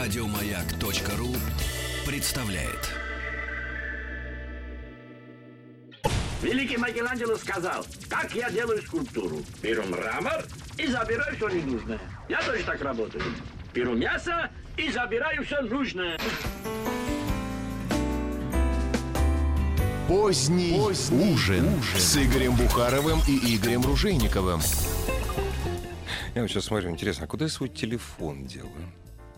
Радиомаяк.ру представляет. Великий Микеланджело сказал: как я делаю скульптуру? Беру мрамор и забираю все ненужное. Я тоже так работаю. Беру мясо и забираю все нужное. Поздний ужин с Игорем Бухаровым и Игорем Ружейниковым. Я вот сейчас смотрю, интересно, а куда я свой телефон делаю?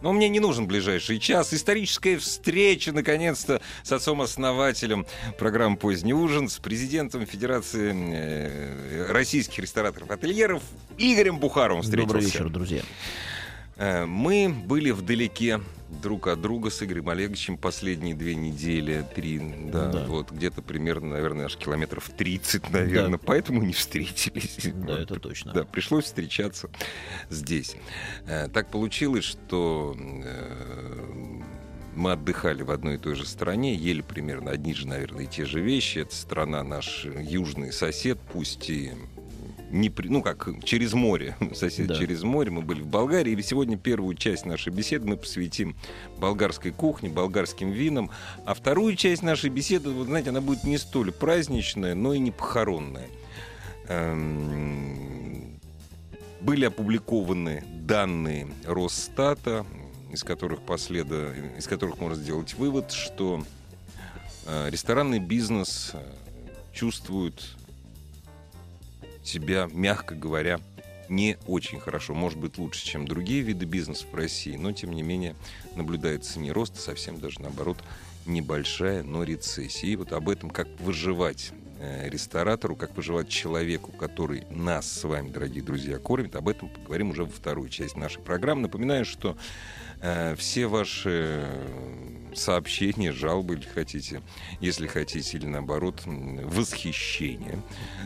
Но мне не нужен ближайший час. Историческая встреча, наконец-то, с отцом-основателем программы «Поздний ужин», с президентом Федерации российских рестораторов-ательеров Игорем Бухаровым встретился. Добрый вечер, друзья. Мы были вдалеке друг от друга с Игорем Олеговичем последние 2 недели, 3, да. Вот, где-то примерно, наверное, аж километров 30, наверное, да. Поэтому не встретились. Да, вот. Это точно. Да, пришлось встречаться здесь. Так получилось, что мы отдыхали в одной и той же стране, ели примерно одни же, наверное, и те же вещи. Эта страна наш южный сосед, пусть и... через море, сосед, да. Через море, мы были в Болгарии, и сегодня первую часть нашей беседы мы посвятим болгарской кухне, болгарским винам, а вторую часть нашей беседы, вы знаете, она будет не столь праздничная, но и не похоронная. Были опубликованы данные Росстата, из которых можно сделать вывод, что ресторанный бизнес чувствует себя, мягко говоря, не очень хорошо. Может быть, лучше, чем другие виды бизнеса в России, но, тем не менее, наблюдается не рост, а совсем даже, наоборот, небольшая, но рецессия. И вот об этом, как выживать ресторатору, как выживать человеку, который нас с вами, дорогие друзья, кормит, об этом поговорим уже во вторую часть нашей программы. Напоминаю, что все ваши сообщения, жалобы, если хотите, или наоборот, восхищение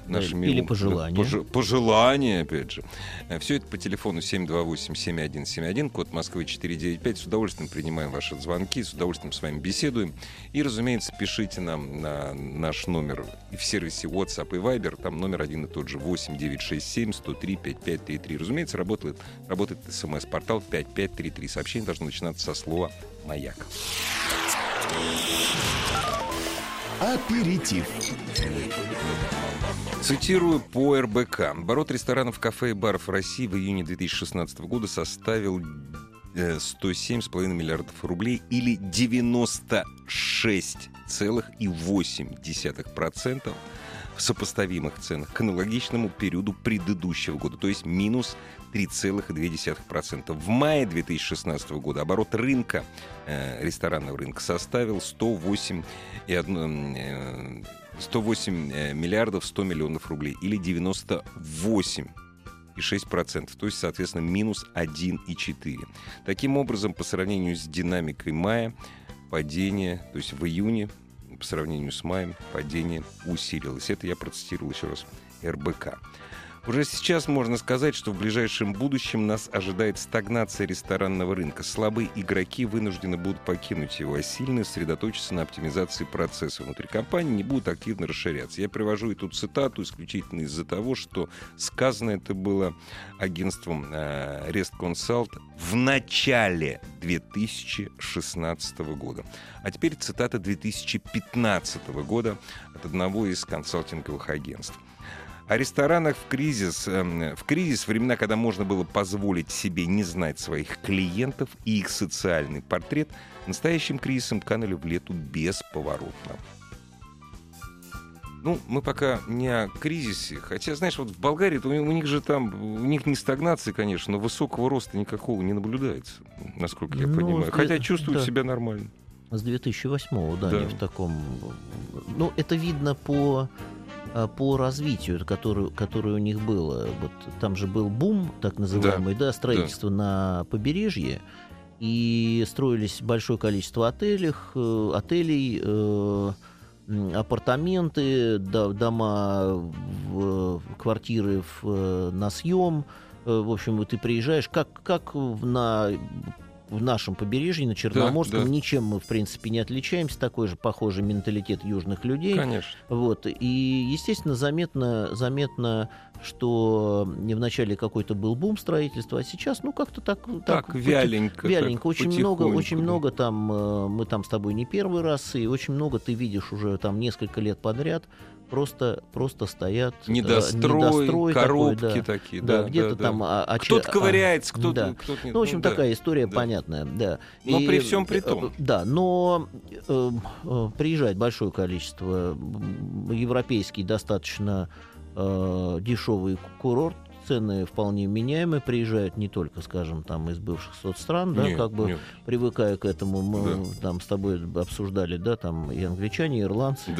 нашими... Или пожелания. Пожелания, опять же. Все это по телефону 728-7171, код Москвы 495. С удовольствием принимаем ваши звонки, с удовольствием с вами беседуем. И, разумеется, пишите нам на наш номер в сервисе WhatsApp и Viber. Там номер один и тот же 8-967-103-5533. Разумеется, работает СМС-портал 5533. Сообщение должно начинаться со слова «Маяк». Аперитив. Цитирую по РБК. Оборот ресторанов, кафе и баров в России в июне 2016 года составил 107,5 миллиардов рублей, или 96,8% в сопоставимых ценах к аналогичному периоду предыдущего года, то есть минус 3,2%. В мае 2016 года оборот рынка, ресторанного рынка, составил 108 миллиардов 100 миллионов рублей, или 98,6%, то есть, соответственно, минус 1,4%. Таким образом, по сравнению с динамикой мая, падение, то есть в июне, по сравнению с маем, падение усилилось. Это я процитировал еще раз РБК. Уже сейчас можно сказать, что в ближайшем будущем нас ожидает стагнация ресторанного рынка. Слабые игроки вынуждены будут покинуть его, а сильные сосредоточатся на оптимизации процесса внутри компании, не будут активно расширяться. Я привожу эту цитату исключительно из-за того, что сказано это было агентством Рестконсалт в начале 2016 года. А теперь цитата 2015 года от одного из консалтинговых агентств. О ресторанах в кризис, времена, когда можно было позволить себе не знать своих клиентов и их социальный портрет, настоящим кризисом канули в лету бесповоротно. Ну, мы пока не о кризисе, хотя, знаешь, вот в Болгарии у них не стагнации, конечно, но высокого роста никакого не наблюдается, насколько я понимаю, хотя чувствуют себя нормально. С 2008-го, да, не в таком... Ну, это видно по развитию, которое у них было. Вот там же был бум, так называемый, да, строительство на побережье, и строились большое количество отелей, апартаменты, дома, квартиры на съем. В общем, ты приезжаешь, как на в нашем побережье, на Черноморском, ничем мы, в принципе, не отличаемся. Такой же похожий менталитет южных людей. Конечно. Вот. И, естественно, заметно, что в начале какой-то был бум строительства, а сейчас, как-то так вяленько. Очень много там, мы там с тобой не первый раз, и очень много ты видишь уже там несколько лет подряд. Просто стоят недострой коробки такой, такие. Да, где-то там... Кто-то ковыряется, кто-то нет. В общем, такая история понятная. Да. Но и, при всем при том. Да, но приезжает большое количество. Европейский достаточно дешевый курорт. Цены вполне меняемые, приезжают не только, скажем, там из бывших соцстран, привыкая к этому, мы там с тобой обсуждали, там и англичане, и ирландцы.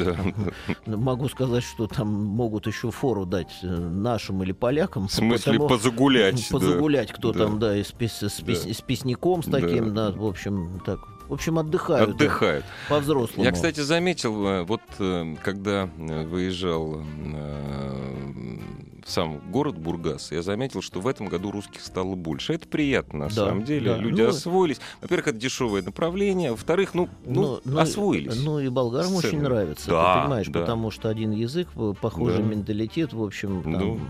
Могу сказать, что там могут еще фору дать нашим или полякам. В смысле позагулять. Позагулять, кто там, и с песняком, с таким, в общем, так. В общем, отдыхают. По-взрослому. Я, кстати, заметил, вот когда выезжал в сам город Бургас, я заметил, что в этом году русских стало больше. Это приятно, на самом деле. Да. Люди освоились. Во-первых, это дешевое направление. Во-вторых, освоились. И болгарам очень нравится, ты понимаешь, потому что один язык, похожий менталитет, в общем...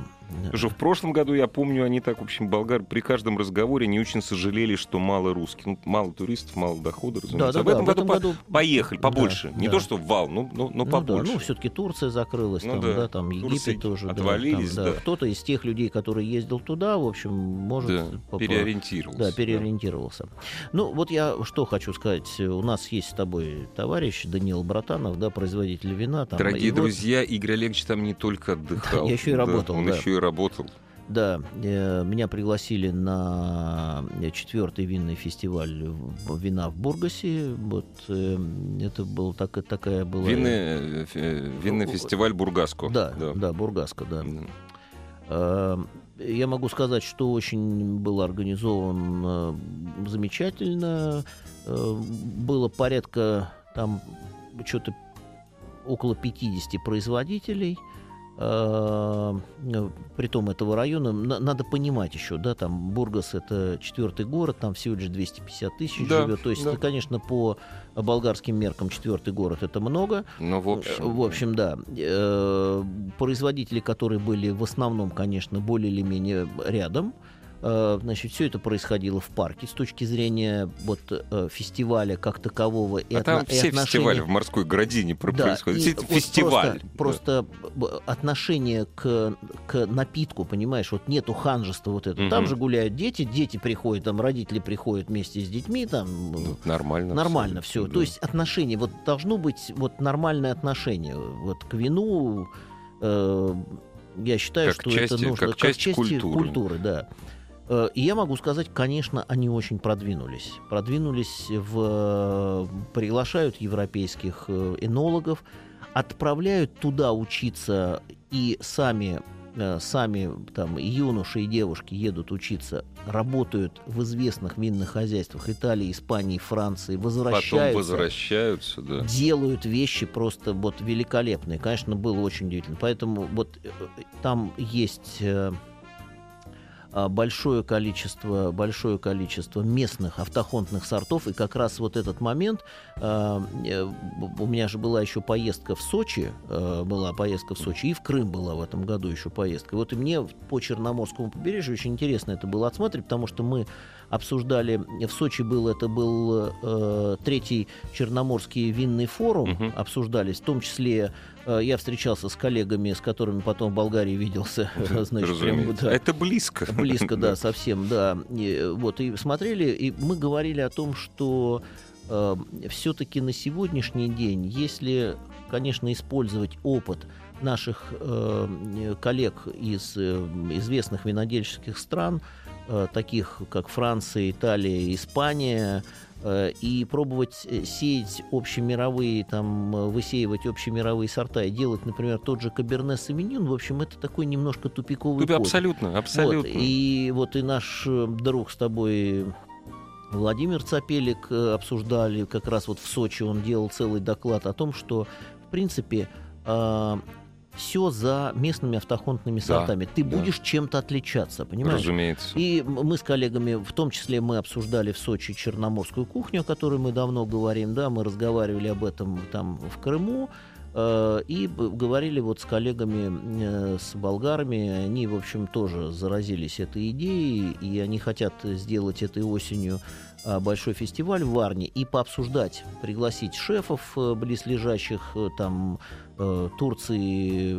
Уже в прошлом году, я помню, они так, в общем, болгары при каждом разговоре не очень сожалели, что мало русских. Мало туристов, мало дохода, разумеется. В этом году поехали побольше. Не то, что вал, но побольше. Все-таки Турция закрылась, там Египет тоже. Отвалились, Кто-то из тех людей, который ездил туда, в общем, может... переориентировался. Вот я что хочу сказать. У нас есть с тобой товарищ Даниил Братанов, производитель вина. Там, дорогие друзья, Игорь Олегович там не только отдыхал. Я еще и работал, он еще и работал. Да, меня пригласили на 4-й винный фестиваль вина в Бургасе. Это был такая была. Винный фестиваль Бургаско. Да, Бургаско, Я могу сказать, что очень был организован замечательно. Было порядка там что-то около 50 производителей. Притом этого района. Надо понимать еще, там Бургас — это 4-й город, там всего лишь 250 тысяч живет. То есть, конечно, по болгарским меркам 4-й город — это много. Но в общем, да. Производители, которые были в основном, конечно, более или менее рядом. Значит, все это происходило в парке с точки зрения фестиваля как такового. Там все фестивали в морской градине происходят. Да, фестиваль. Просто отношение к напитку, понимаешь, нету ханжества . Там же гуляют дети приходят, там родители приходят вместе с детьми, там нормально все. Да. То есть отношение, должно быть нормальное отношение к вину. Я считаю, что это нужно как часть культуры, И я могу сказать, конечно, они очень продвинулись. Приглашают европейских энологов, отправляют туда учиться, и сами там, и юноши, и девушки едут учиться, работают в известных винных хозяйствах Италии, Испании, Франции, возвращаются, делают вещи просто великолепные. Конечно, было очень удивительно. Поэтому там есть... большое количество местных автохтонных сортов. И как раз этот момент... У меня же была еще поездка в Сочи. И в Крым была в этом году еще поездка. И мне по Черноморскому побережью очень интересно это было отсмотреть, потому что мы обсуждали... В Сочи был 3-й Черноморский винный форум. Угу. Обсуждались, в том числе... Я встречался с коллегами, с которыми потом в Болгарии виделся. Значит, это близко. Близко, совсем, И смотрели, и мы говорили о том, что все-таки на сегодняшний день, если, конечно, использовать опыт наших коллег из известных винодельческих стран, таких как Франция, Италия, Испания, и пробовать сеять общемировые, высеивать общемировые сорта и делать, например, тот же Каберне Совиньон, в общем, это такой немножко тупиковый путь. Абсолютно. И наш друг с тобой Владимир Цапелик обсуждали, как раз в Сочи он делал целый доклад о том, что, в принципе, все за местными автохтонными сортами. Да, ты будешь чем-то отличаться, понимаешь? Разумеется. И мы с коллегами, в том числе, мы обсуждали в Сочи черноморскую кухню, о которой мы давно говорим, да, мы разговаривали об этом там в Крыму, и говорили вот с коллегами, с болгарами, они, в общем, тоже заразились этой идеей, и они хотят сделать этой осенью большой фестиваль в Варне и пообсуждать, пригласить шефов близлежащих там Турции,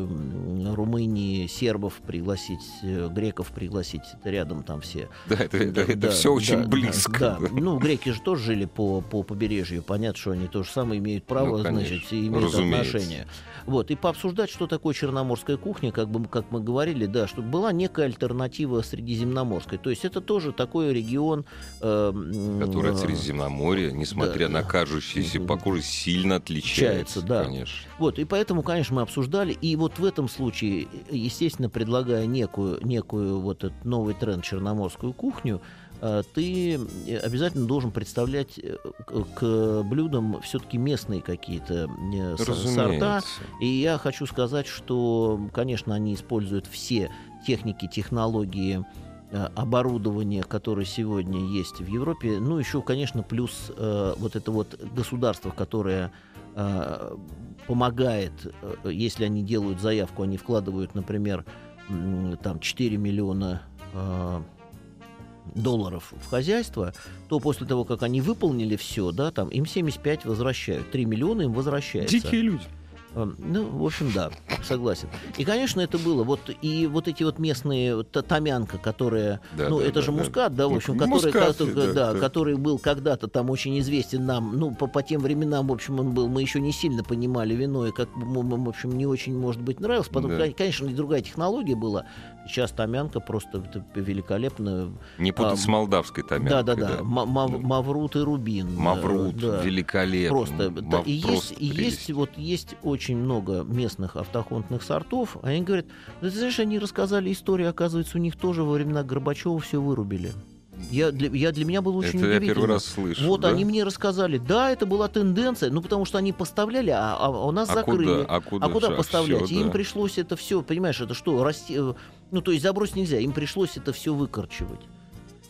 Румынии, сербов пригласить, греков пригласить, это рядом там все. Да, это все очень близко. Да. Ну, греки же тоже жили по побережью, понятно, что они то же самое имеют право, ну, значит, и имеют отношение. Вот, и пообсуждать, что такое черноморская кухня, как мы говорили, да, чтобы была некая альтернатива средиземноморской. То есть это тоже такой регион, который от Средиземноморья, несмотря на кажущиеся покоры, сильно отличается, конечно. Вот, и поэтому, конечно, мы обсуждали. И вот в этом случае, естественно, предлагая некую вот этот новый тренд черноморскую кухню, ты обязательно должен представлять к блюдам все-таки местные какие-то сорта. И я хочу сказать, что, конечно, они используют все техники, технологии, оборудование, которое сегодня есть в Европе, ну, еще, конечно, плюс вот это вот государство, которое помогает, если они делают заявку, они вкладывают, например, там 4 миллиона долларов в хозяйство, то после того, как они выполнили все, да, там им 75 возвращают, 3 миллиона им возвращается. Дикие люди. Ну, в общем, да, согласен. И, конечно, это было. Вот, и вот эти вот местные томянка, которая... Да, ну, да, это да, же мускат, да, в общем, ну, который был когда-то там очень известен нам. Ну, по тем временам, в общем, он был... Мы еще не сильно понимали вино, и как в общем, не очень, может быть, нравилось. Потом, конечно, и другая технология была. Сейчас томянка просто великолепная. Не путать с молдавской томянкой. Да. Маврут и рубин. Маврут, великолепно. Просто. Есть очень много местных автохтонных сортов. Они говорят, ты знаешь, они рассказали историю, оказывается, у них тоже во времена Горбачева все вырубили. Для меня было очень удивительно. Это я первый раз слышу. Вот они мне рассказали, да, это была тенденция, ну потому что они поставляли, а у нас закрыли. А куда поставлять? Все, им пришлось это все, понимаешь, это что, расти, ну то есть забросить нельзя, им пришлось это все выкорчевать.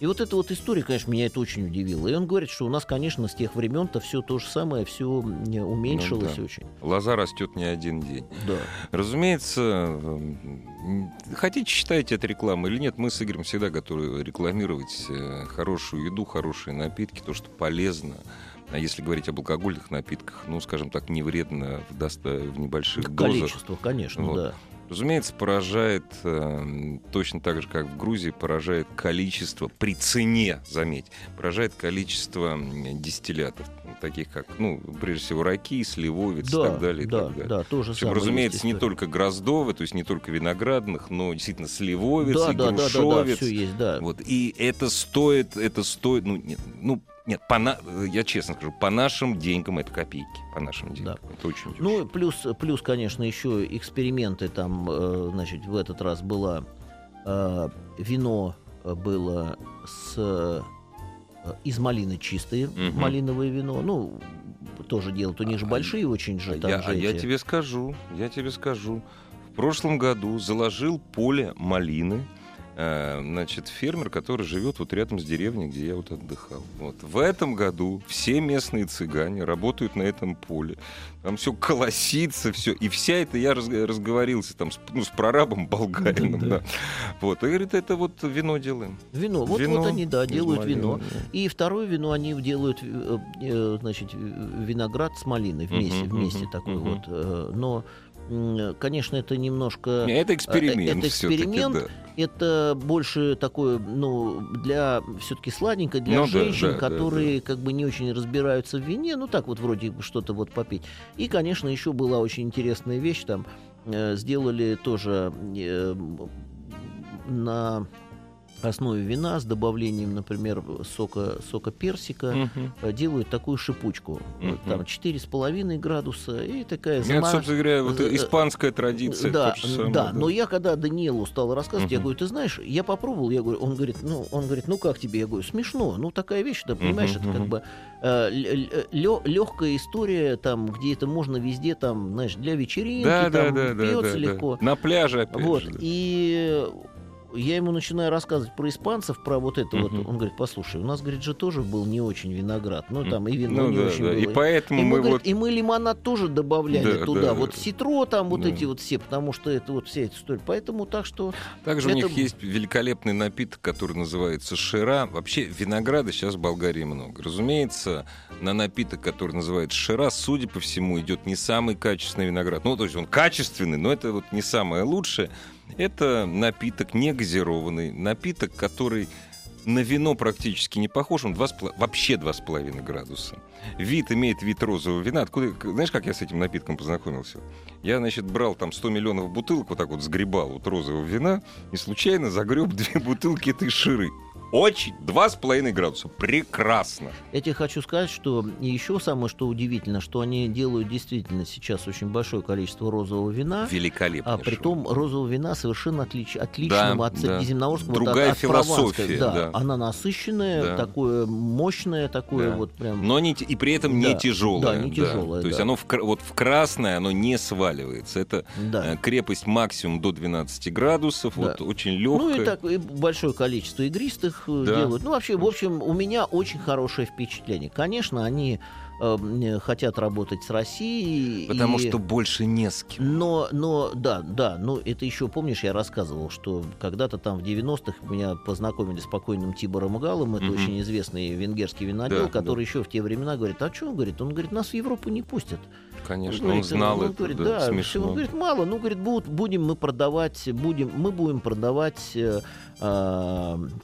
И вот эта вот история, конечно, меня это очень удивило. И он говорит, что у нас, конечно, с тех времен-то все то же самое, все уменьшилось очень. Лоза растет не один день. Да. Разумеется, хотите считать это рекламой или нет, мы с Игорем всегда готовы рекламировать хорошую еду, хорошие напитки, то, что полезно. А если говорить об алкогольных напитках, ну, скажем так, не вредно в небольших дозах. Количество, конечно, вот. Да. Разумеется, поражает, точно так же, как в Грузии, поражает количество, при цене, заметь, поражает количество дистиллятов, таких как, ну, прежде всего, раки, сливовец и так далее. Да, тоже самое. Разумеется, не только гроздовые, то есть не только виноградных, но действительно сливовец и грушовец. Все есть, Вот, и это стоит, Нет, я честно скажу, по нашим деньгам это копейки, по нашим деньгам. Да. Это очень дешево. Ну, плюс, конечно, еще эксперименты там, значит, в этот раз было вино было из малины чистые, малиновое вино, ну, тоже делают, у них же большие очень же там. Я тебе скажу, в прошлом году заложил поле малины, значит, фермер, который живет вот рядом с деревней, где я вот отдыхал. Вот. В этом году все местные цыгане работают на этом поле. Там все колосится, все. И вся это, я разговорился там с прорабом болгарином. Да. Вот. И говорит, это вот вино делаем. Вино. Вот они, делают вино. И второе вино они делают, значит, виноград с малиной вместе такой вот. Но... Конечно, это немножко... Это эксперимент. Это больше такое, для все-таки сладенькое, для женщин, которые как бы не очень разбираются в вине, так вот вроде что-то вот попить. И, конечно, еще была очень интересная вещь, там сделали тоже на основе вина с добавлением, например, сока персика, угу, делают такую шипучку. Угу. Там 4,5 градуса и такая... Это, собственно говоря, вот испанская традиция. Да, да, но я когда Даниилу стал рассказывать, угу, я говорю, ты знаешь, я попробовал, я говорю, он говорит, ну как тебе? Я говорю, смешно, ну такая вещь, да, понимаешь, угу, это как бы легкая история, там, где это можно везде, там, знаешь, для вечеринки, да, там, да, да, пьется, да, легко. Да. На пляже, опять вот, же. Да. И... я ему начинаю рассказывать про испанцев, про вот это вот. Он говорит, послушай, у нас, говорит, же тоже был не очень виноград. Ну, там и вино не очень было. И поэтому мы, говорит, вот... и мы лимонад тоже добавляли, да, туда. Да, вот, да, ситро там, вот, да, эти вот все, потому что это вот вся эта история. Поэтому так что... Также это... у них есть великолепный напиток, который называется шира. Вообще винограда сейчас в Болгарии много. Разумеется, на напиток, который называется шира, судя по всему, идет не самый качественный виноград. Ну, то есть он качественный, но это вот не самое лучшее. Это напиток не газированный, напиток, который на вино практически не похож, он вообще 2,5 градуса. Вид имеет вид розового вина. Откуда, знаешь, как я с этим напитком познакомился? Я, значит, брал там 100 миллионов бутылок, вот так вот сгребал от розового вина, и случайно загреб 2 бутылки этой ширы. Очень, 2,5 градуса. Прекрасно. Я тебе хочу сказать, что еще самое, что удивительно, что они делают действительно сейчас очень большое количество розового вина. Великолепно. А притом розового вина совершенно отличным, да, от средиземноморского. Да. Другая от философия. Да. Да. Она насыщенная, да, такое мощное, такое, да, вот прям... но не, и при этом, да, не тяжелое. Да, не тяжелое. Да. Да. То есть оно в красное, оно не сваливается. Это, да, крепость максимум до 12 градусов. Да. Вот, очень легкое. Ну и так, и большое количество игристых, да, делают. Ну, вообще, в общем, у меня очень хорошее впечатление. Конечно, они хотят работать с Россией. Потому что больше не с кем. Но да, да, ну, это еще, помнишь, я рассказывал, что когда-то там в 90-х меня познакомили с покойным Тибором Галом, это очень известный венгерский винодел, да, который, да, еще в те времена говорит, а что он говорит? Он говорит, нас в Европу не пустят. Конечно, он знал это, говорит, да, смешно. Он говорит, мало, ну, говорит, будем мы продавать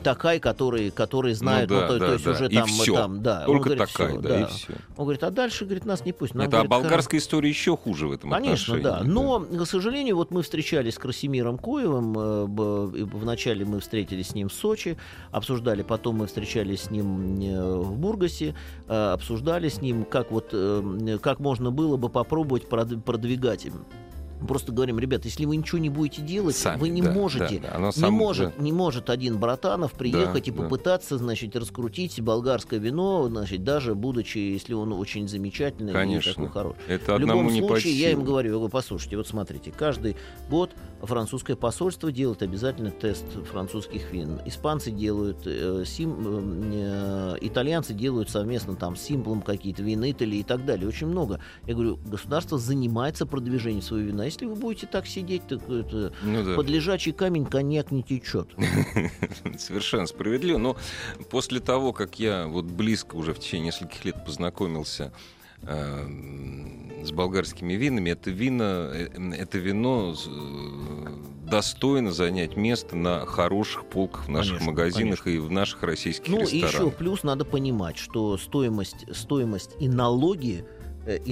такай, которые знают, ну, да, ну, да, то есть, да, уже и там, все. Там, да, только он говорит, такай, все, да, да, и все. Он говорит, а дальше, говорит, нас не пустят. Нам, это говорит, болгарская история еще хуже в этом, конечно, отношении. Конечно, да, но, да, к сожалению, вот мы встречались с Красимиром Коевым, вначале мы встретились с ним в Сочи, обсуждали, потом мы встречались с ним в Бургасе, обсуждали с ним, как можно было бы попробовать продвигать им. Просто говорим, ребята, если вы ничего не будете делать, сами, вы не, да, можете, да, да. Не может один Братанов приехать, да, и попытаться, да, значит, раскрутить болгарское вино, значит, даже будучи, если он очень замечательный, конечно, и такой хороший. Это в любом случае, я им говорю, я говорю, послушайте, вот смотрите, каждый год французское посольство делает обязательно тест французских вин. Испанцы делают, итальянцы делают совместно там с Симплом какие-то вина Италии и так далее. Очень много. Я говорю, государство занимается продвижением своего вина. Если вы будете так сидеть, так, это, ну, да, под лежачий камень коньяк не течет. Совершенно справедливо. Но после того, как я вот близко уже в течение нескольких лет познакомился с болгарскими винами, это вино достойно занять место на хороших полках в наших, конечно, магазинах, конечно, и в наших российских, ну, ресторанах. Ну и еще плюс надо понимать, что стоимость и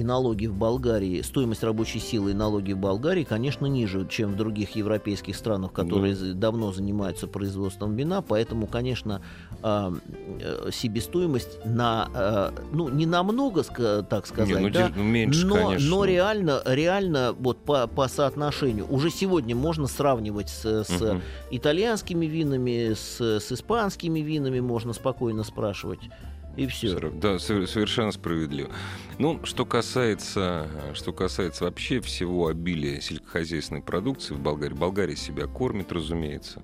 налоги в Болгарии, стоимость рабочей силы и налоги в Болгарии, конечно, ниже, чем в других европейских странах, которые, да, давно занимаются производством вина, поэтому, конечно, себестоимость не намного, так сказать, меньше, но реально вот по соотношению, уже сегодня можно сравнивать с итальянскими винами, с испанскими винами, можно спокойно спрашивать. И все. Да, совершенно справедливо. Ну, что касается вообще всего обилия сельскохозяйственной продукции в Болгарии, Болгария себя кормит, разумеется.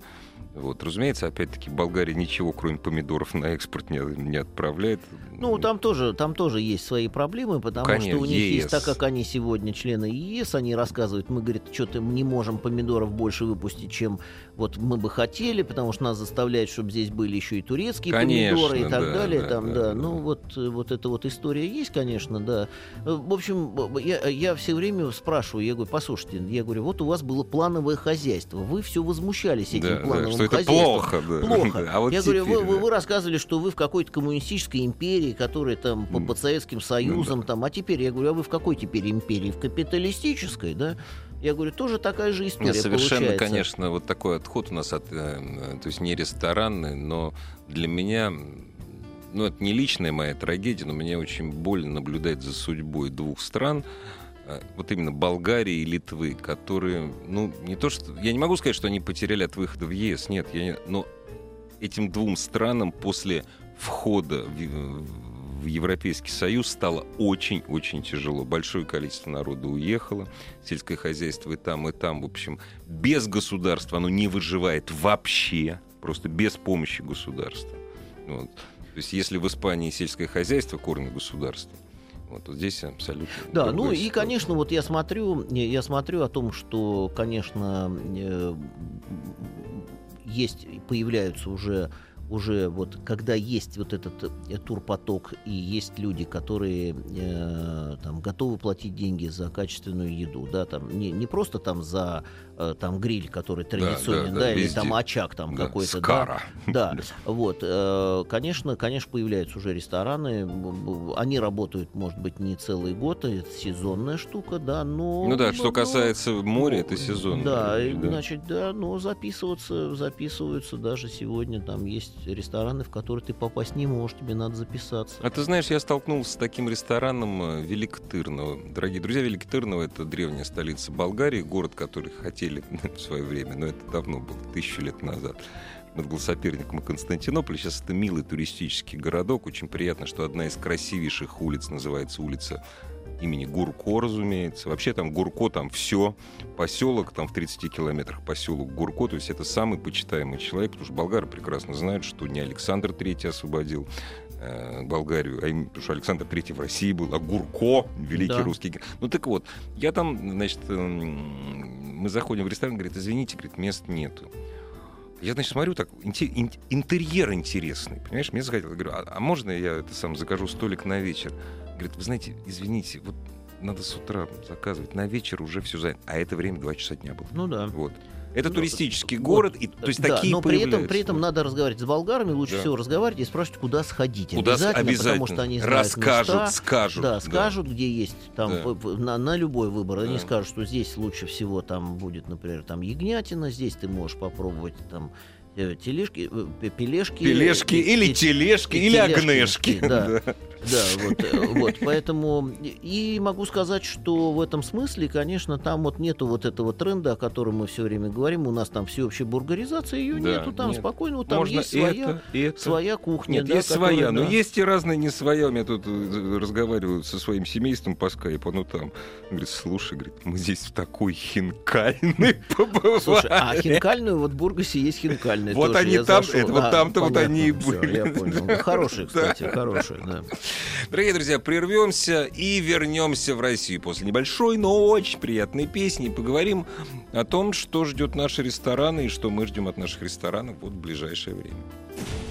Вот, разумеется, опять-таки, Болгария ничего, кроме помидоров, на экспорт не отправляет. Ну, там тоже есть свои проблемы, потому, конечно, что у них есть, так как они сегодня члены ЕС, они рассказывают, мы, говорит, что-то не можем помидоров больше выпустить, чем вот мы бы хотели, потому что нас заставляют, чтобы здесь были еще и турецкие, конечно, помидоры и так, да, далее. Да, там, да. Ну, вот эта вот история есть, конечно, да. В общем, я все время спрашиваю, я говорю, послушайте, я говорю, вот у вас было плановое хозяйство, вы все возмущались этим, да, плановым, да, что это плохо, да, плохо. А вот я теперь, говорю, вы рассказывали, что вы в какой-то коммунистической империи, которая там под Советским Союзом, ну, да, там, а теперь, я говорю, а вы в какой теперь империи? В капиталистической, да? Я говорю, тоже такая же история совершенно, получается. Конечно, вот такой отход у нас от, то есть не ресторанный, но для меня, ну, это не личная моя трагедия, но мне очень больно наблюдать за судьбой двух стран, вот именно Болгарии и Литвы, которые, ну, не то что... Я не могу сказать, что они потеряли от выхода в ЕС, нет, но этим двум странам после входа в Европейский Союз стало очень-очень тяжело. Большое количество народа уехало, сельское хозяйство и там, в общем, без государства оно не выживает вообще, просто без помощи государства. Вот. То есть если в Испании сельское хозяйство кормит государство, вот, вот здесь абсолютно... Да, ну ситуация. И, конечно, вот я смотрю о том, что, конечно, есть, появляются уже вот когда есть вот этот турпоток и есть люди, которые там готовы платить деньги за качественную еду, да, там не просто там за там гриль, который традиционен, да, или там очаг там какой-то, скара. Да, вот, конечно, появляются уже рестораны, они работают, может быть, не целый год, это сезонная штука, да, но... Ну да, что касается моря, это сезонная. Да, значит, да, но записываются даже сегодня, там есть рестораны, в которые ты попасть не можешь, тебе надо записаться. А ты знаешь, я столкнулся с таким рестораном Великий Тырново. Дорогие друзья, Великий Тырново — это древняя столица Болгарии, город, который хотели в свое время, но это давно было, 1000 лет назад. Он был соперником Константинополя. Сейчас это милый туристический городок. Очень приятно, что одна из красивейших улиц называется улица имени Гурко, разумеется. Вообще там Гурко, там все. Поселок, там в 30 километрах поселок Гурко. То есть это самый почитаемый человек, потому что болгары прекрасно знают, что не Александр III освободил Болгарию, а именно, потому что Александр III в России был, а Гурко, великий русский... Ну так вот, я там, значит, мы заходим в ресторан, говорит, извините, говорит, мест нету. Я, значит, смотрю, так, интерьер интересный, понимаешь, мне захотелось, говорю, а можно я это сам закажу столик на вечер? Говорит, вы знаете, извините, вот надо с утра заказывать, на вечер уже все занято, а это время 2 часа дня было. Ну да. Вот. Это туристический город, вот, и, то есть да, такие но при этом надо разговаривать с болгарами, лучше всего разговаривать и спрашивать, куда сходить. Обязательно, потому что они знают места, скажут. Да, скажут, где есть, там, на любой выбор. Они скажут, что здесь лучше всего там будет, например, там ягнятина, здесь ты можешь попробовать там... Пелешки или тележки, или агнешки. Да, вот. Поэтому и могу сказать, что в этом смысле, конечно, там вот нету вот этого тренда, о котором мы все время говорим. У нас там всеобщая бургаризация, ее нету там спокойно. Вот там можно есть своя кухня. Нет, да, есть которая, своя, но есть и разные не своя. У меня тут разговаривают со своим семейством по скайпу, ну там. Говорит, слушай, говорит, мы здесь в такой хинкальной побывали. Слушай, а хинкальную вот в Бургасе есть хинкальная. Вот тоже. Они я там, это, вот там-то понятно, вот они и были. Я понял. Да. Хорошие, кстати, хорошие. Да. Дорогие друзья, прервемся и вернемся в Россию после небольшой, но очень приятной песни. Поговорим о том, что ждет наши рестораны и что мы ждем от наших ресторанов вот в ближайшее время.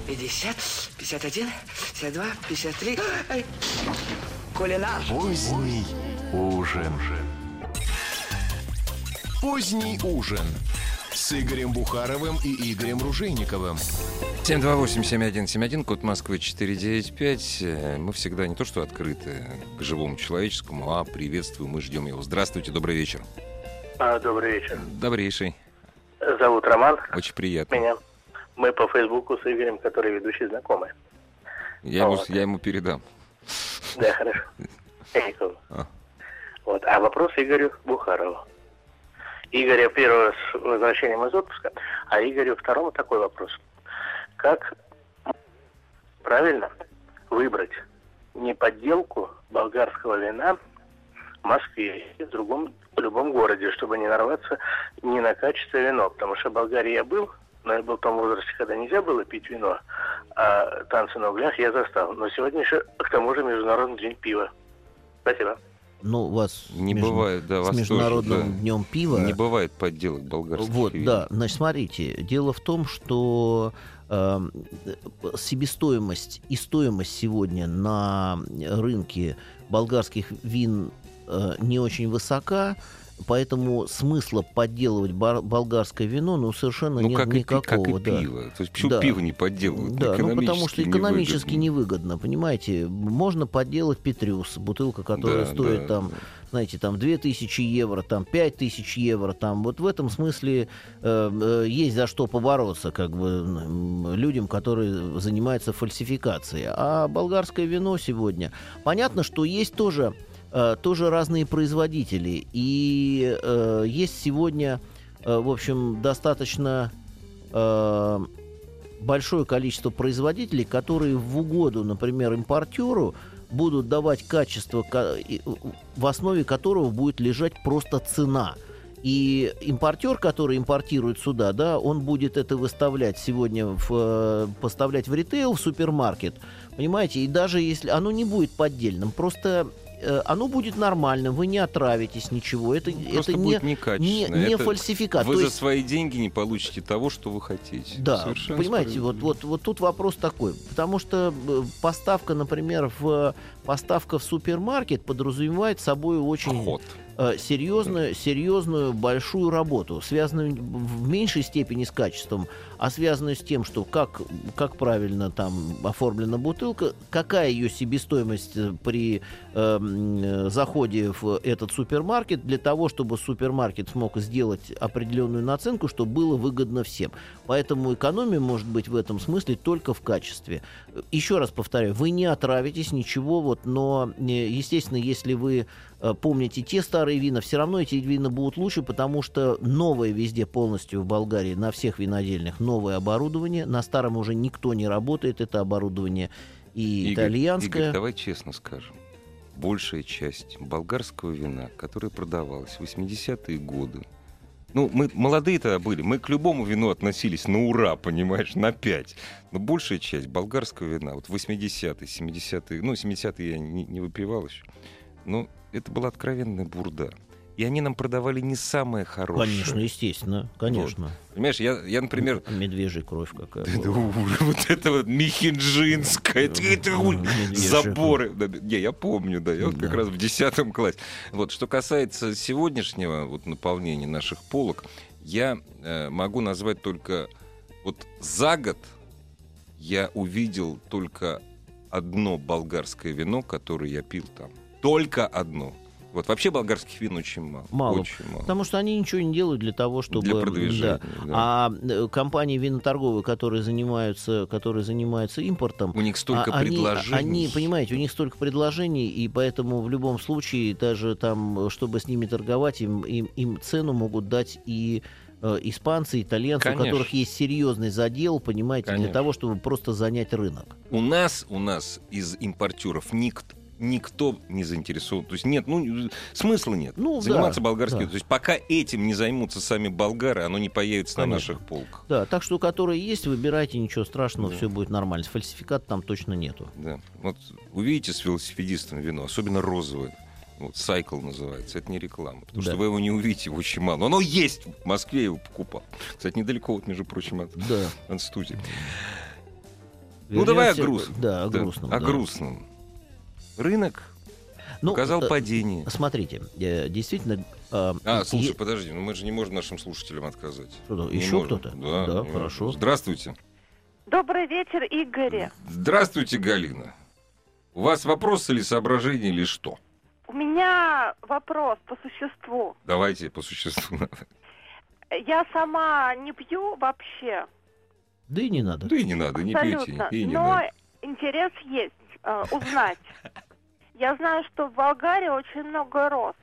50, 51, 52, 53. Кулинар. Поздний ужин. Поздний ужин. С Игорем Бухаровым и Игорем Ружейниковым. 728-7171, код Москвы 495. Мы всегда не то что открыты к живому человеческому, а приветствуем и ждем его. Здравствуйте, добрый вечер. Добрый вечер. Добрейший. Зовут Роман. Очень приятно. Меня. Мы по Фейсбуку с Игорем, который ведущий, знакомый. Я ему передам. Да, хорошо. А вопрос Игорю Бухарову. Игоря первого с возвращением из отпуска, а Игорю второму такой вопрос. Как правильно выбрать не подделку болгарского вина в Москве и в любом городе, чтобы не нарваться ни на качество вина? Потому что в Болгарии я был, но я был в том возрасте, когда нельзя было пить вино, а танцы на углях я застал. Но сегодня еще, к тому же, Международный день пива. Спасибо. Ну, вас не бывает, да, с Международным днем пива. Не бывает подделок болгарских. Вот, вин. Да. Значит, смотрите, дело в том, что себестоимость и стоимость сегодня на рынке болгарских вин не очень высока. Поэтому смысла подделывать болгарское вино совершенно нет никакого. Как и пиво. То есть почему пиво не подделывают? Да, потому что экономически невыгодно, понимаете. Можно подделать Петрюс, бутылка, которая стоит знаете, 2000 евро, 5000 евро, вот в этом смысле есть за что побороться, людям, которые занимаются фальсификацией. А болгарское вино сегодня, понятно, что есть тоже разные производители, и есть сегодня, в общем, достаточно большое количество производителей, которые в угоду, например, импортеру будут давать качество, в основе которого будет лежать просто цена. И импортер, который импортирует сюда, он будет это выставлять сегодня, поставлять в ритейл, в супермаркет, понимаете, и даже если оно не будет поддельным, просто оно будет нормальным, вы не отравитесь ничего. Это будет не фальсификат. Вы за свои деньги не получите того, что вы хотите. Да, совершенно понимаете, вот тут вопрос такой. Потому что поставка, например, поставка в супермаркет подразумевает собой очень серьезную большую работу, связанную в меньшей степени с качеством, а связанную с тем, что как правильно оформлена бутылка, какая ее себестоимость при заходе в этот супермаркет, для того, чтобы супермаркет смог сделать определенную наценку, чтобы было выгодно всем. Поэтому экономия может быть в этом смысле только в качестве. Еще раз повторяю, вы не отравитесь, ничего, но, естественно, если вы помните те старые вина, все равно эти вина будут лучше, потому что новое везде полностью в Болгарии, на всех винодельнях новое оборудование, на старом уже никто не работает, это оборудование и итальянское. Игорь, давай честно скажем, большая часть болгарского вина, которое продавалось в 80-е годы, мы молодые тогда были, мы к любому вину относились на ура, понимаешь, на 5. Но большая часть болгарского вина, в 80-е, 70-е, 70-е я не выпивал еще, это была откровенная бурда. И они нам продавали не самое хорошее. Конечно, естественно, конечно. Понимаешь, я, например... Медвежья кровь какая-то. Это ужас, Михинджинская, заборы. Я помню, я как раз в 10 классе. Что касается сегодняшнего наполнения наших полок, я могу назвать только... за год я увидел только одно болгарское вино, которое я пил там. Только одно. Вообще болгарских вин очень мало. Очень мало. Потому что они ничего не делают для того, чтобы... Для продвижения. Да. А компании виноторговые, которые занимаются импортом... У них столько предложений. Они, понимаете, у них столько предложений, и поэтому в любом случае, даже чтобы с ними торговать, им цену могут дать и... испанцы, итальянцы, конечно, у которых есть серьезный задел, понимаете, конечно, для того, чтобы просто занять рынок. У нас из импортеров никто не заинтересован. То есть нет, смысла нет заниматься болгарским. То есть пока этим не займутся сами болгары, оно не появится, конечно, на наших полках. Да, так что, которые есть, выбирайте, ничего страшного, все будет нормально. Фальсификат там точно нету. Да. Увидите с велосипедистом вино, особенно розовое. Сайкл называется, это не реклама, потому что вы его не увидите, его очень мало. Но оно есть, в Москве я его покупал. Кстати, недалеко, между прочим, от студии. Давай о грустном. Да, о грустном. О грустном. Рынок показал падение. Смотрите, действительно... слушай, подожди, мы же не можем нашим слушателям отказать. Еще кто-то? Да, хорошо. Здравствуйте. Добрый вечер, Игорь. Здравствуйте, Галина. У вас вопрос или соображение, или что? У меня вопрос по существу. Давайте по существу. Я сама не пью вообще. Да и не надо. Да и не надо, не пейте. И не надо. Но интерес есть узнать. Я знаю, что в Болгарии очень много роз.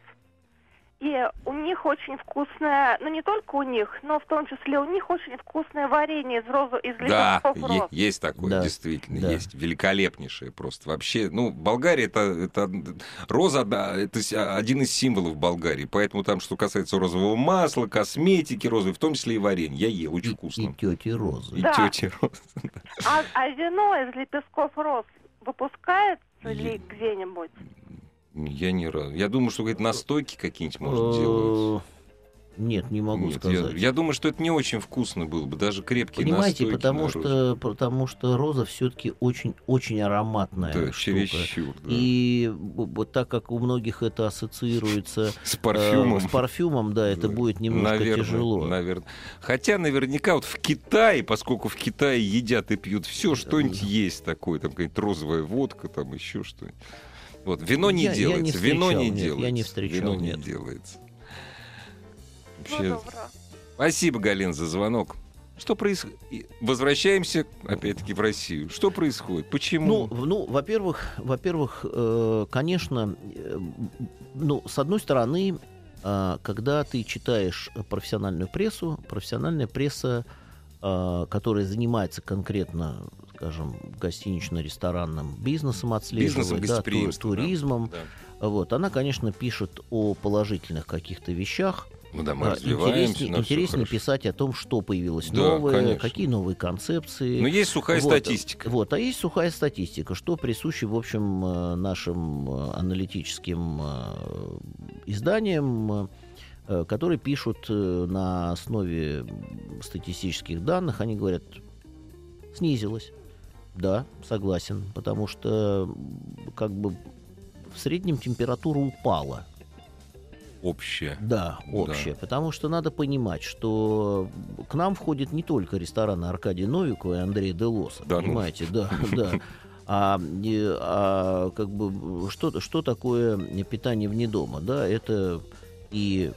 И у них очень вкусное, не только у них, но в том числе у них очень вкусное варенье из лепестков роз. Да, есть такое, действительно, есть. Великолепнейшее просто. Вообще, Болгария, это роза, это один из символов Болгарии. Поэтому там, что касается розового масла, косметики розовой, в том числе и варенье. Я ел, очень вкусно. И тети розы. А вино из лепестков роз выпускается ли где-нибудь? Я не рад. Я думаю, что, говорит, настойки какие-нибудь можно делать. Нет, не могу сказать. Я думаю, что это не очень вкусно было бы, даже крепкие настойки. Понимаете, потому что роза все-таки очень-очень ароматная штука. Чересчур, да. И так как у многих это ассоциируется с парфюмом, да, это будет немножко тяжело. Наверное. Хотя наверняка вот в Китае, поскольку в Китае едят и пьют все, что-нибудь есть такое, там какая-нибудь розовая водка, там еще что-нибудь. Вот, вино не делается. Вообще... Спасибо, Галина, за звонок. Что происходит? Возвращаемся опять-таки в Россию. Что происходит? Почему? Ну, во-первых, конечно, с одной стороны, когда ты читаешь профессиональная пресса, которая занимается конкретно, скажем, гостинично-ресторанным бизнесом, отслеживает, да, туризмом, да. Вот, она, конечно, пишет о положительных каких-то вещах. Ну, да, интереснее писать о том, что появилось новое, какие новые концепции. Но есть сухая статистика. А есть сухая статистика, что присуще, в общем, нашим аналитическим изданиям, которые пишут на основе статистических данных. Они говорят, снизилось. Да, согласен, потому что как бы в среднем температура упала. Общее. Да, общее. Да. Потому что надо понимать, что к нам входят не только рестораны Аркадия Новикова и Андрея Делоса. Да, понимаете, да. А как бы что такое питание вне дома? Да, это и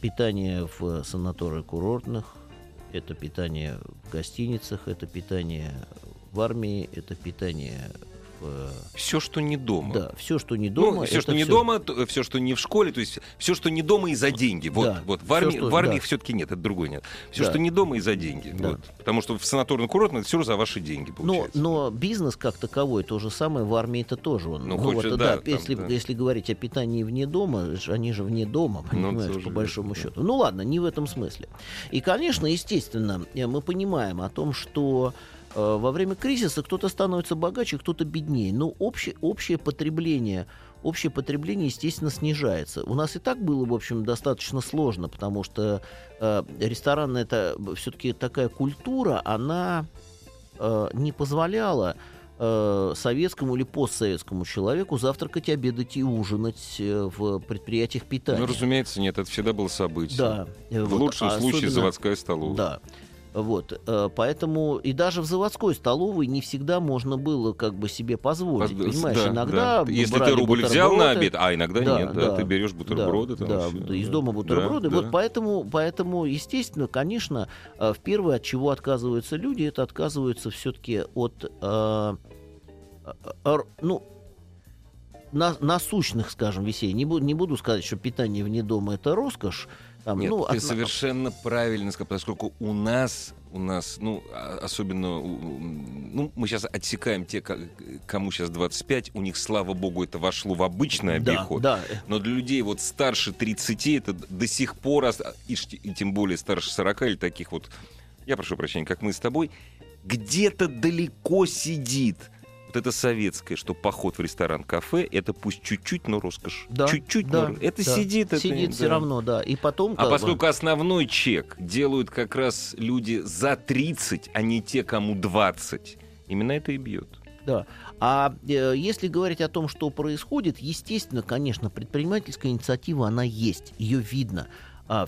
питание в санаториях-курортных, это питание в гостиницах, это питание в армии, это питание... Все, что не дома. Да, все, что не дома. Ну, все, что не дома, все, что не в школе, то есть все, что не дома и за деньги. Вот, да, вот. В армии все-таки нет, это другое нет. Все, да, что не дома и за деньги. Да. Вот. Потому что в санаторно-курортном это все за ваши деньги получается. Но бизнес как таковой, то же самое в армии это тоже он. Ну, вот, хочет, да, если говорить о питании вне дома, они же вне дома, понимаешь, по большому счету. Ну ладно, не в этом смысле. И, конечно, естественно, мы понимаем о том, что во время кризиса кто-то становится богаче, кто-то беднее. Но общее потребление, естественно, снижается. У нас и так было, в общем, достаточно сложно, потому что ресторан — это все-таки такая культура, она не позволяла советскому или постсоветскому человеку завтракать, обедать и ужинать в предприятиях питания. Ну, разумеется, нет, это всегда было событие. Да. В лучшем случае заводская столовая. Да. Вот, поэтому и даже в заводской столовой не всегда можно было как бы себе позволить, понимаешь, да, иногда... Да. Если ты рубль взял на обед, а иногда да, нет, да, да, ты берешь бутерброды. Да, там, да, из дома бутерброды, да, вот да. Поэтому, естественно, конечно, в первое, от чего отказываются люди, это отказываются все-таки от, насущных, скажем, вещей. Не буду сказать, что питание вне дома — это роскошь. Там, нет, ты совершенно правильно сказал, поскольку у нас, особенно, мы сейчас отсекаем те, кому сейчас 25, у них, слава богу, это вошло в обычный обиход. Да, да. Но для людей вот старше 30 это до сих пор, и тем более старше 40 или таких вот, я прошу прощения, как мы с тобой, где-то далеко сидит. Вот это советское, что поход в ресторан-кафе, это пусть чуть-чуть, но роскошь. Да, чуть-чуть, да, но это да, сидит. Сидит это, все да, равно, да. И потом, поскольку основной чек делают как раз люди за 30, а не те, кому 20, именно это и бьет. Да. А если говорить о том, что происходит, естественно, конечно, предпринимательская инициатива, она есть, ее видно.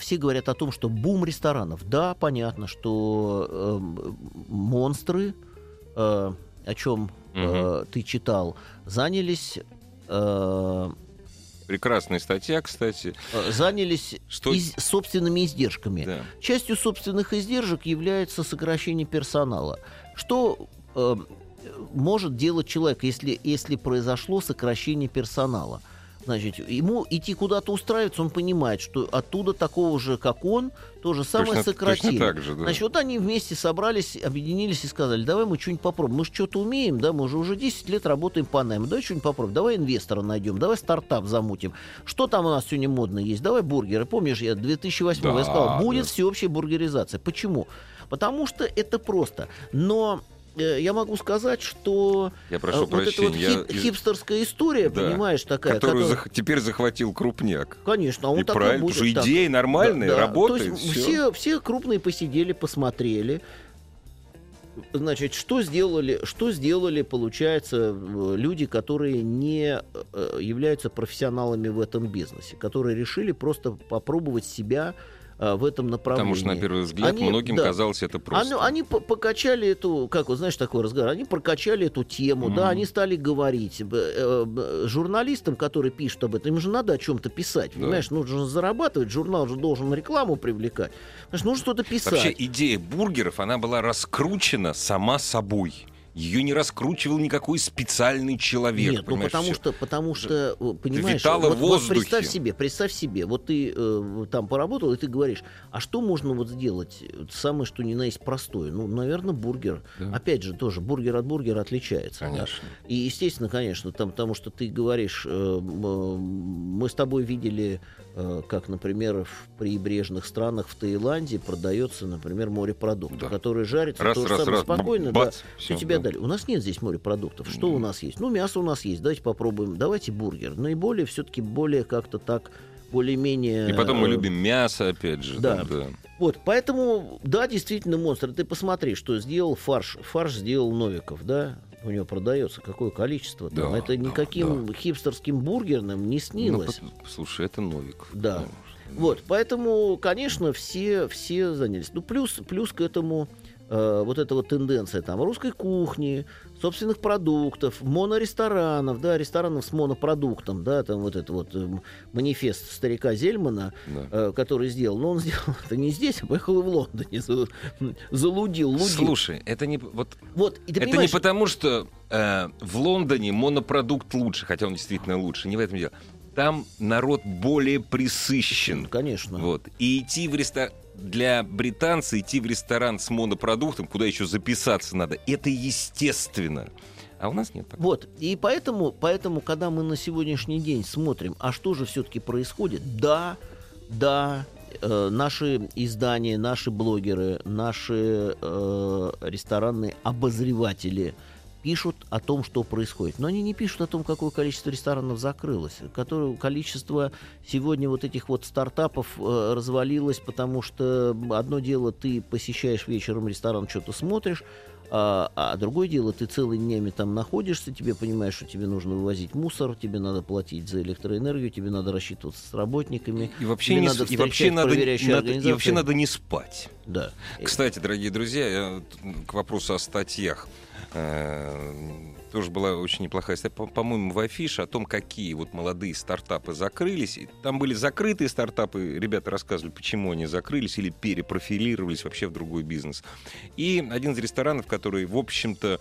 Все говорят о том, что бум ресторанов. Да, понятно, что монстры, о чем... ты читал, занялись... Прекрасная статья, кстати. Занялись собственными издержками. Да. Частью собственных издержек является сокращение персонала. Что может делать человек, если произошло сокращение персонала? Значит, ему идти куда-то устраиваться, он понимает, что оттуда такого же, как он, то же самое сократили. Точно так же, да. Значит, вот они вместе собрались, объединились и сказали, давай мы что-нибудь попробуем. Мы же что-то умеем, да, мы же уже 10 лет работаем по найму. Давай что-нибудь попробуем, давай инвестора найдем, давай стартап замутим. Что там у нас сегодня модно есть? Давай бургеры. Помнишь, я 2008 да, я сказал, будет всеобщая бургеризация. Почему? Потому что это просто. Но я могу сказать, что я прошу прощения, хипстерская история, да, понимаешь, такая, которую теперь захватил крупняк. Конечно, а он такой будет. Потому что идеи нормальные, да, работают. То есть все крупные посидели, посмотрели. Значит, что сделали, получается, люди, которые не являются профессионалами в этом бизнесе, которые решили просто попробовать себя в этом направлении. Потому что, на первый взгляд, многим казалось это просто. Они покачали эту, как вот, знаешь, такой разговор, они прокачали эту тему, да, они стали говорить. Журналистам, которые пишут об этом, им же надо о чем-то писать, понимаешь, нужно зарабатывать, журнал же должен рекламу привлекать, значит, нужно что-то писать. Вообще идея бургеров, она была раскручена сама собой. Ее не раскручивал никакой специальный человек. Нет, ну потому что понимаешь, вот представь себе, вот ты там поработал, и ты говоришь, а что можно вот сделать самое, что ни на есть простое? Ну, наверное, бургер. Да. Опять же, тоже бургер от бургера отличается. Конечно. Да? И, естественно, конечно, там, потому что ты говоришь, мы с тобой видели, как, например, в прибрежных странах в Таиланде продается, например, морепродукты, которые жарятся тоже спокойно. Бац, да, все, и тебя дали. У нас нет здесь морепродуктов. Что у нас есть? Ну, мясо у нас есть. Давайте попробуем. Давайте бургер. Наиболее все-таки более как-то так, более-менее... И потом мы любим мясо, опять же. Да. Там, да. Вот, поэтому, да, действительно, монстр. Ты посмотри, что сделал фарш. Фарш сделал Новиков, да? У него продается какое количество. Там. Да, это никаким хипстерским бургерным не снилось. Ну, слушай, это Новиков. Да. Потому, что... Вот, поэтому, конечно, все занялись. Ну, плюс к этому... вот эта вот тенденция там русской кухни, собственных продуктов, моноресторанов, да, ресторанов с монопродуктом, да, там вот этот вот манифест старика Зельмана, который сделал, но он сделал это не здесь, а поехал в Лондоне, залудил. Слушай, это не это не потому, что в Лондоне монопродукт лучше, хотя он действительно лучше, не в этом дело. Там народ более присыщен. Конечно. Вот. И идти в ресторан... Для британца идти в ресторан с монопродуктом, куда еще записаться надо, это естественно. А у нас нет такого. Вот. И поэтому, когда мы на сегодняшний день смотрим, а что же все-таки происходит, наши издания, наши блогеры, наши ресторанные обозреватели пишут о том, что происходит. Но они не пишут о том, какое количество ресторанов закрылось, какое количество сегодня вот этих вот стартапов развалилось, потому что одно дело, ты посещаешь вечером ресторан, что-то смотришь, а другое дело, ты целыми днями там находишься, тебе понимаешь, что тебе нужно вывозить мусор, тебе надо платить за электроэнергию, тебе надо рассчитываться с работниками. И вообще, надо не спать. Да. Кстати, дорогие друзья, к вопросу о статьях. Тоже была очень неплохая статья, по-моему, в афише о том, какие вот молодые стартапы закрылись. И там были закрытые стартапы, ребята рассказывали, почему они закрылись или перепрофилировались вообще в другой бизнес. И один из ресторанов, который, в общем-то,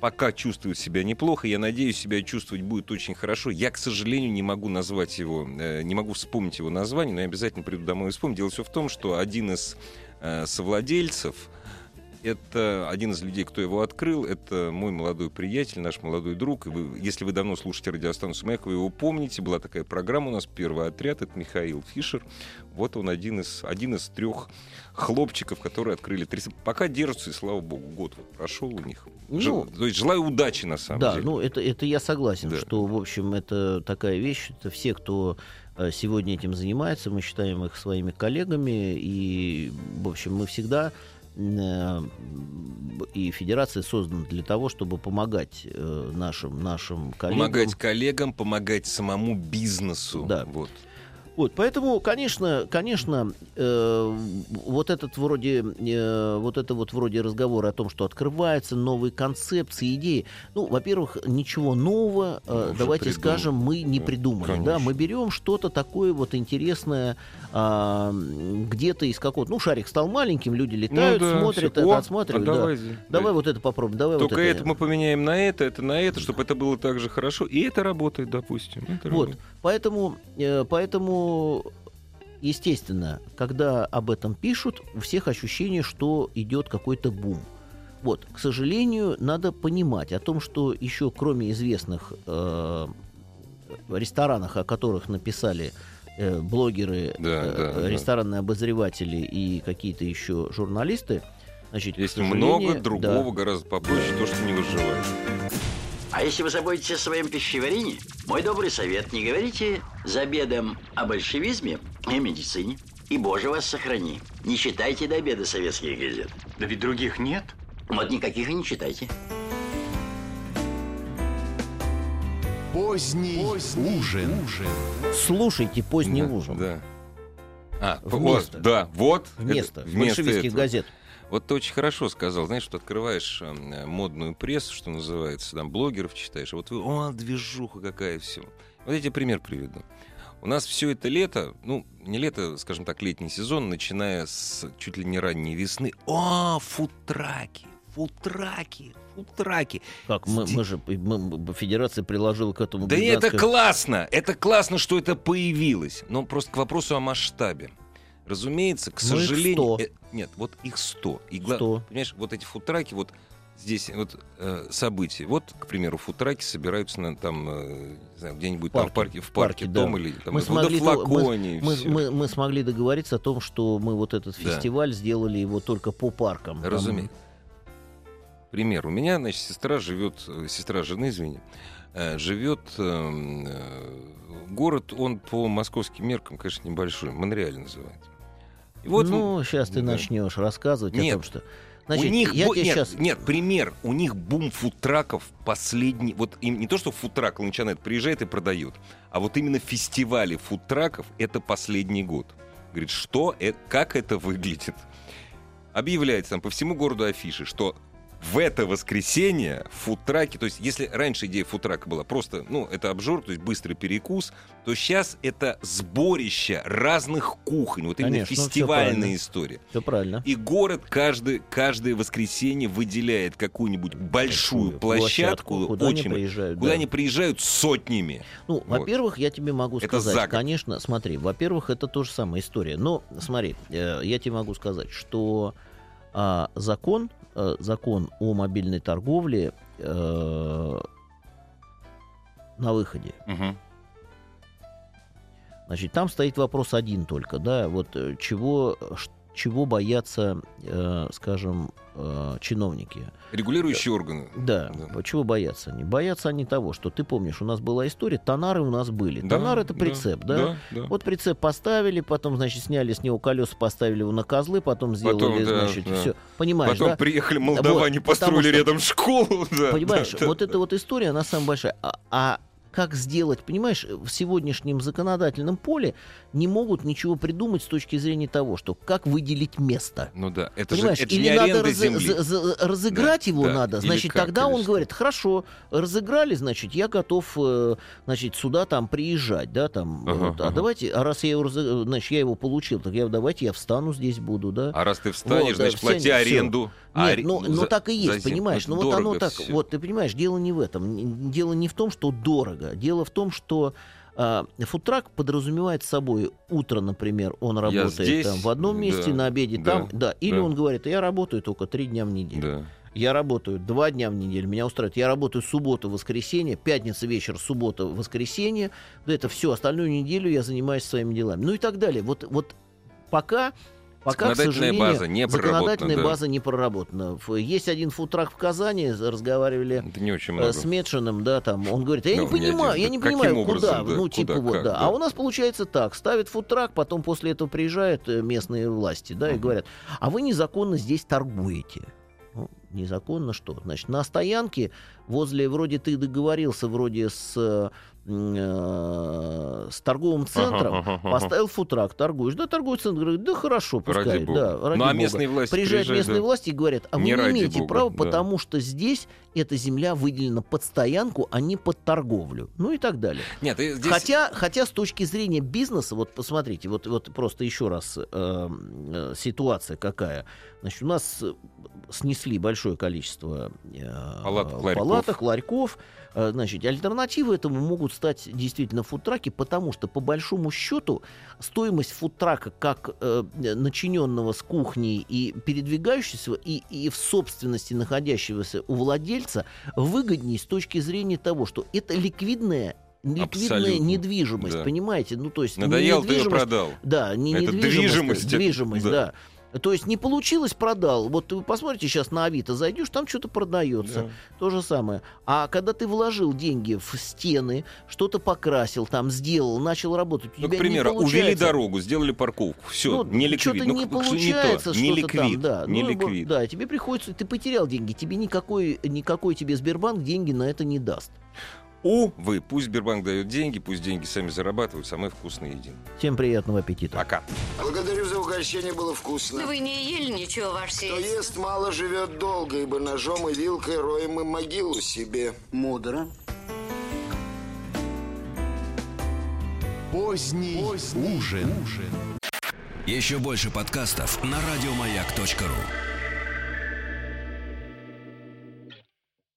пока чувствует себя неплохо, я надеюсь, себя чувствовать будет очень хорошо. Я, к сожалению, не могу назвать его, не могу вспомнить его название, но я обязательно приду домой и вспомню. Дело все в том, что один из совладельцев, это один из людей, кто его открыл. Это мой молодой приятель, наш молодой друг. Если вы давно слушаете радиостанцию «Маяк», вы его помните. Была такая программа у нас «Первый отряд». Это Михаил Фишер. Вот он один из трех хлопчиков, которые открыли. Пока держатся, и слава богу, год вот прошел у них. То есть желаю удачи, на самом деле. Да, ну это я согласен, что, в общем, это такая вещь. Это все, кто... сегодня этим занимается, мы считаем их своими коллегами, и, в общем, мы всегда, и федерация создана для того, чтобы помогать нашим коллегам. Помогать коллегам, помогать самому бизнесу. Да. Вот, поэтому, конечно, вот это вроде разговор о том, что открываются новые концепции, идеи. Ну, во-первых, ничего нового, давайте скажем, мы не придумали. Да? Мы берем что-то такое вот интересное, где-то из какого-то... Ну, шарик стал маленьким, люди летают, смотрят, все. Отсматривают. Давай вот это попробуем. Только вот это мы поменяем на это, чтобы это было так же хорошо. И это работает, допустим. Поэтому естественно, когда об этом пишут, у всех ощущение, что идет какой-то бум. Вот, к сожалению, надо понимать о том, что еще кроме известных ресторанах, о которых написали блогеры, ресторанные обозреватели и какие-то еще журналисты, Значит, есть много другого, гораздо попроще, то, что не выживает. А если вы заботитесь о своем пищеварении, мой добрый совет, не говорите за обедом о большевизме и медицине. И, боже, вас сохрани. Не читайте до обеда советских газет. Да ведь других нет. Вот никаких и не читайте. Поздний ужин. Слушайте поздний ужин. Да. Вместо. Вместо. Большевистских газет. Вот ты очень хорошо сказал, знаешь, что открываешь модную прессу, что называется, там блогеров читаешь, а вот движуха какая все. Вот я тебе пример приведу. У нас все это лето, не лето, скажем так, летний сезон, начиная с чуть ли не ранней весны. Фудтраки. Как Федерация приложила к этому гигантское... Да это классно, что это появилось. Но просто к вопросу о масштабе. Разумеется, к сожалению... Нет, вот их 100. И понимаешь, вот эти фудтраки, вот здесь вот события. Вот, к примеру, фудтраки собираются где-нибудь в парке. Или там водофлаконе. Мы смогли договориться о том, что мы вот этот фестиваль сделали его только по паркам. Разумеется. Пример. У меня, значит, сестра жены живет город, он по московским меркам, конечно, небольшой, Монреаль называется. И вот сейчас ты начнешь рассказывать о том, что... Значит, пример. У них бум фудтраков последний. Вот им не то, что фудтрак начинает, приезжает и продает, а вот именно фестивали фудтраков — это последний год. Говорит, как это выглядит? Объявляется там по всему городу афиши, что в это воскресенье фудтраки, то есть если раньше идея фудтрака была просто, это обжор, то есть быстрый перекус, то сейчас это сборище разных кухонь, вот именно фестивальная история. Все правильно. И город каждое воскресенье выделяет какую-нибудь большую площадку, куда они приезжают сотнями. Во-первых, я тебе могу сказать, конечно, смотри, во-первых, это тоже самая история, но смотри, я тебе могу сказать, что закон о мобильной торговле на выходе. Угу. Значит, там стоит вопрос один только, чего боятся, чиновники. Регулирующие органы. Да, чего боятся они? Боятся они того, что, ты помнишь, у нас была история, тонары у нас были. Да, тонар — это прицеп, да? Вот прицеп поставили, потом, значит, сняли с него колеса, поставили его на козлы, потом сделали, все. Понимаешь, потом приехали молдаване, построили рядом школу. Понимаешь, эта вот история, она самая большая. Как сделать, понимаешь, в сегодняшнем законодательном поле не могут ничего придумать с точки зрения того, что как выделить место. Это понимаешь, же это или не надо разыграть его надо, значит, тогда он говорит, хорошо, разыграли, значит, я готов, сюда там приезжать, давайте, а раз я его, значит, я его получил, так давайте я встану здесь буду, А раз ты встанешь, значит, плати аренду. Нет, но так и есть, понимаешь, дорого, вот оно так, все. Ты понимаешь, дело не в этом, дело не в том, что дорого, дело в том, что фудтрак подразумевает собой утро, например, он работает здесь, там в одном месте, на обеде там, или он говорит, я работаю только 3 дня в неделю. Я работаю 2 дня в неделю, меня устраивает. Я работаю субботу, воскресенье, пятница вечер, суббота, воскресенье. Это все, остальную неделю я занимаюсь своими делами. Ну и так далее. Вот пока, к сожалению, законодательная база не проработана. Есть один фудтрак в Казани, разговаривали с Медшиным, он говорит, я не понимаю, куда. А у нас получается так, ставят фудтрак, потом после этого приезжают местные власти, и говорят, а вы незаконно здесь торгуете. Незаконно что? Значит, на стоянке возле, вроде ты договорился, вроде с торговым центром, поставил фудтрак, торгуешь. Торговый центр говорит, хорошо, пускай. Ради Бога. А местные власти приезжают местные власти и говорят, а вы не имеете права, потому что здесь эта земля выделена под стоянку, а не под торговлю. И так далее. Нет, здесь... Хотя с точки зрения бизнеса, посмотрите, просто еще раз ситуация какая. Значит, у нас снесли большое количество палаток, ларьков. Значит, альтернативы этому могут стать действительно фудтраки, потому что, по большому счету, стоимость фудтрака, как начиненного с кухней и передвигающегося, и в собственности находящегося у владельца, выгоднее с точки зрения того, что это ликвидная недвижимость, понимаете? Надоел, ты ее продал. Да, недвижимость. Это движимость, То есть не получилось, продал. Вот вы посмотрите, сейчас на Авито зайдешь, там что-то продается. Да. То же самое. А когда ты вложил деньги в стены, что-то покрасил, там сделал, начал работать. Ну, к примеру, увели дорогу, сделали парковку. Все, не ликвид. Ну, не получается, что-то не ликвид. Да, не ликвид. Да, тебе приходится, ты потерял деньги, тебе никакой тебе Сбербанк деньги на это не даст. Увы, пусть Сбербанк дает деньги, пусть деньги сами зарабатывают, самое вкусное едим. Всем приятного аппетита. Пока. Благодарю за угощение, было вкусно. Вы не ели ничего, ваше сельство. Кто ест, мало живет долго, ибо ножом и вилкой роем мы могилу себе. Мудро. Поздний ужин. Еще больше подкастов на радиомаяк.ру.